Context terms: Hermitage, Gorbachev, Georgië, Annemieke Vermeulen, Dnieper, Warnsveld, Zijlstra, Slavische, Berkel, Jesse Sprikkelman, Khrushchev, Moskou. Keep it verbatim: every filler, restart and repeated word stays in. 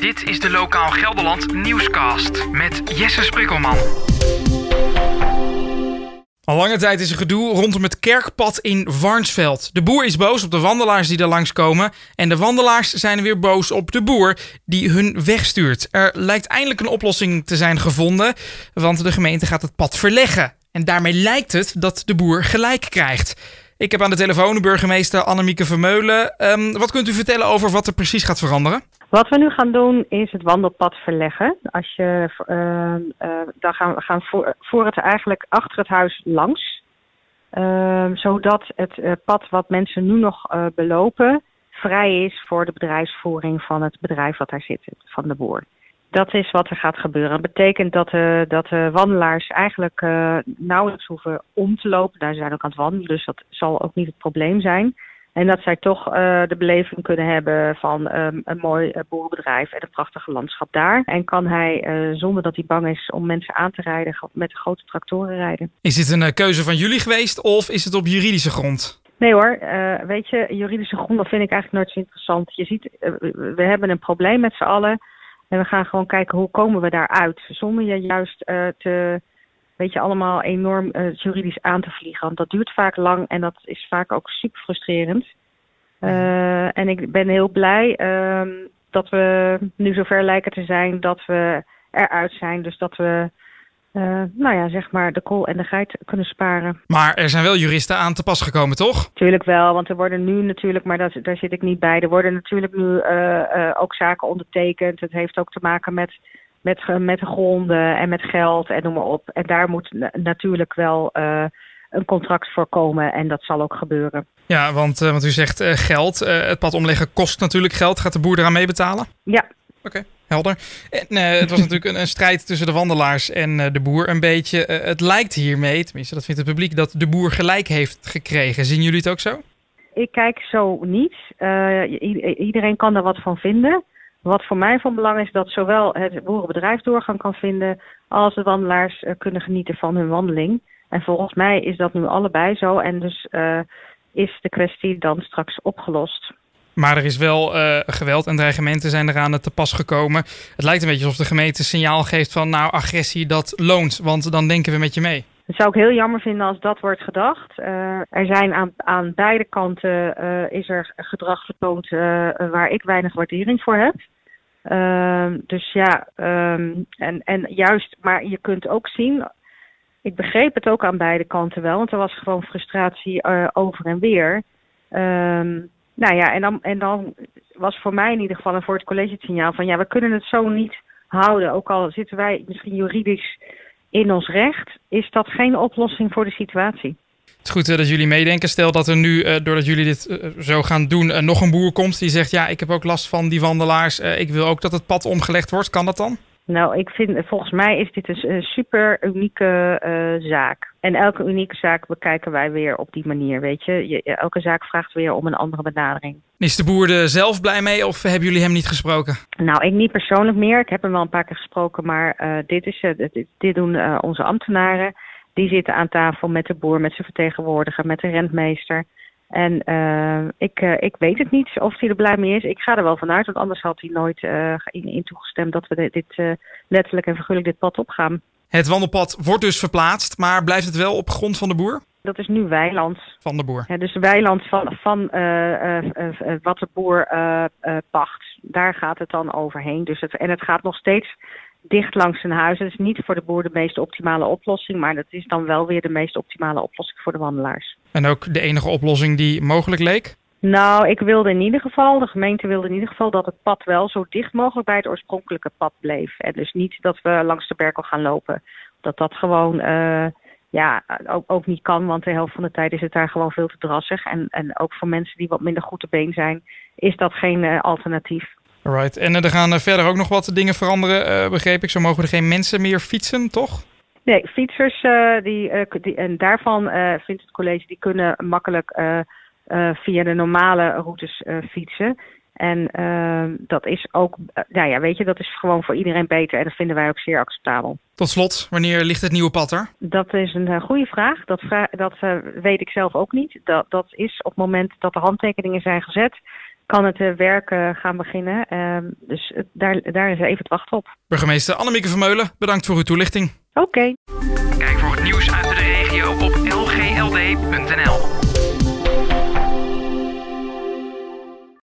Dit is de Lokaal Gelderland Nieuwscast met Jesse Sprikkelman. Al lange tijd is er gedoe rondom het kerkpad in Warnsveld. De boer is boos op de wandelaars die daar langskomen. En de wandelaars zijn weer boos op de boer die hun wegstuurt. Er lijkt eindelijk een oplossing te zijn gevonden, want de gemeente gaat het pad verleggen. En daarmee lijkt het dat de boer gelijk krijgt. Ik heb aan de telefoon de burgemeester Annemieke Vermeulen. Um, wat kunt u vertellen over wat er precies gaat veranderen? Wat we nu gaan doen is het wandelpad verleggen. Als je, uh, uh, dan gaan we gaan voor, voor het eigenlijk achter het huis langs. Uh, zodat het uh, pad wat mensen nu nog uh, belopen vrij is voor de bedrijfsvoering van het bedrijf wat daar zit, van de boer. Dat is wat er gaat gebeuren. Dat betekent dat, uh, dat de wandelaars eigenlijk uh, nauwelijks hoeven om te lopen. Daar zijn ook aan het wandelen, dus dat zal ook niet het probleem zijn. En dat zij toch uh, de beleving kunnen hebben van um, een mooi uh, boerenbedrijf en het prachtige landschap daar. En kan hij, uh, zonder dat hij bang is om mensen aan te rijden, met grote tractoren rijden. Is dit een uh, keuze van jullie geweest of is het op juridische grond? Nee hoor, uh, weet je, juridische gronden vind ik eigenlijk nooit zo interessant. Je ziet, uh, we hebben een probleem met z'n allen. En we gaan gewoon kijken hoe komen we daaruit. Zonder je juist uh, te, weet je, allemaal enorm uh, juridisch aan te vliegen. Want dat duurt vaak lang en dat is vaak ook super frustrerend. Uh, en ik ben heel blij uh, dat we nu zover lijken te zijn dat we eruit zijn. Dus dat we uh, nou ja, zeg maar de kool en de geit kunnen sparen. Maar er zijn wel juristen aan te pas gekomen, toch? Tuurlijk wel, want er worden nu natuurlijk, maar dat, daar zit ik niet bij. Er worden natuurlijk nu uh, uh, ook zaken ondertekend. Het heeft ook te maken met, met, met de gronden en met geld en noem maar op. En daar moet na- natuurlijk wel Uh, een contract voor komen en dat zal ook gebeuren. Ja, want, uh, want u zegt uh, geld. Uh, het pad omleggen kost natuurlijk geld. Gaat de boer eraan mee betalen? Ja. Oké, okay, helder. En, uh, het was natuurlijk een, een strijd tussen de wandelaars en uh, de boer een beetje. Uh, het lijkt hiermee, tenminste dat vindt het publiek, dat de boer gelijk heeft gekregen. Zien jullie het ook zo? Ik kijk zo niet. Uh, i- iedereen kan er wat van vinden. Wat voor mij van belang is dat zowel het boerenbedrijf doorgang kan vinden als de wandelaars uh, kunnen genieten van hun wandeling. En volgens mij is dat nu allebei zo. En dus uh, is de kwestie dan straks opgelost. Maar er is wel uh, geweld en dreigementen zijn eraan te pas gekomen. Het lijkt een beetje alsof de gemeente signaal geeft van nou, agressie dat loont. Want dan denken we met je mee. Dat zou ik heel jammer vinden als dat wordt gedacht. Uh, er zijn aan, aan beide kanten uh, is er gedrag vertoond uh, waar ik weinig waardering voor heb. Uh, dus ja, um, en, en juist, maar je kunt ook zien. Ik begreep het ook aan beide kanten wel, want er was gewoon frustratie uh, over en weer. Um, nou ja, en dan, en dan was voor mij in ieder geval en voor het college het signaal van ja, we kunnen het zo niet houden. Ook al zitten wij misschien juridisch in ons recht, is dat geen oplossing voor de situatie. Het is goed dat jullie meedenken. Stel dat er nu, doordat jullie dit zo gaan doen, nog een boer komt die zegt ja, ik heb ook last van die wandelaars. Ik wil ook dat het pad omgelegd wordt. Kan dat dan? Nou, ik vind, volgens mij is dit een, een super unieke uh, zaak. En elke unieke zaak bekijken wij weer op die manier, weet je. je. Elke zaak vraagt weer om een andere benadering. Is de boer er zelf blij mee of hebben jullie hem niet gesproken? Nou, ik niet persoonlijk meer. Ik heb hem wel een paar keer gesproken, maar uh, dit, is, uh, dit, dit doen uh, onze ambtenaren. Die zitten aan tafel met de boer, met zijn vertegenwoordiger, met de rentmeester. En uh, ik, uh, ik weet het niet of hij er blij mee is. Ik ga er wel vanuit, want anders had hij nooit uh, in, in toegestemd dat we dit, dit uh, letterlijk en figuurlijk dit pad opgaan. Het wandelpad wordt dus verplaatst, maar blijft het wel op grond van de boer? Dat is nu weiland. Van de boer. Ja, dus weiland van, van uh, uh, uh, wat de boer uh, uh, pacht. Daar gaat het dan overheen. Dus het, en het gaat nog steeds dicht langs zijn huis. Dat is niet voor de boer de meest optimale oplossing, maar dat is dan wel weer de meest optimale oplossing voor de wandelaars. En ook de enige oplossing die mogelijk leek? Nou, ik wilde in ieder geval, de gemeente wilde in ieder geval dat het pad wel zo dicht mogelijk bij het oorspronkelijke pad bleef. En dus niet dat we langs de Berkel gaan lopen. Dat dat gewoon uh, ja, ook, ook niet kan, want de helft van de tijd is het daar gewoon veel te drassig. En, en ook voor mensen die wat minder goed te been zijn, is dat geen uh, alternatief. Alright. En er gaan verder ook nog wat dingen veranderen, uh, begreep ik. Zo mogen er geen mensen meer fietsen, toch? Nee, fietsers, uh, die, uh, die, en daarvan uh, vindt het college, die kunnen makkelijk uh, uh, via de normale routes uh, fietsen. En uh, dat is ook, uh, nou ja, weet je, dat is gewoon voor iedereen beter. En dat vinden wij ook zeer acceptabel. Tot slot, wanneer ligt het nieuwe pad er? Dat is een uh, goede vraag. Dat, vra- dat uh, weet ik zelf ook niet. Dat, dat is op het moment dat de handtekeningen zijn gezet. kan het werk gaan beginnen. Dus daar, daar is even het wachten op. Burgemeester Annemieke Vermeulen, bedankt voor uw toelichting. Oké. Okay. Kijk voor het nieuws uit de regio op l g l d punt n l.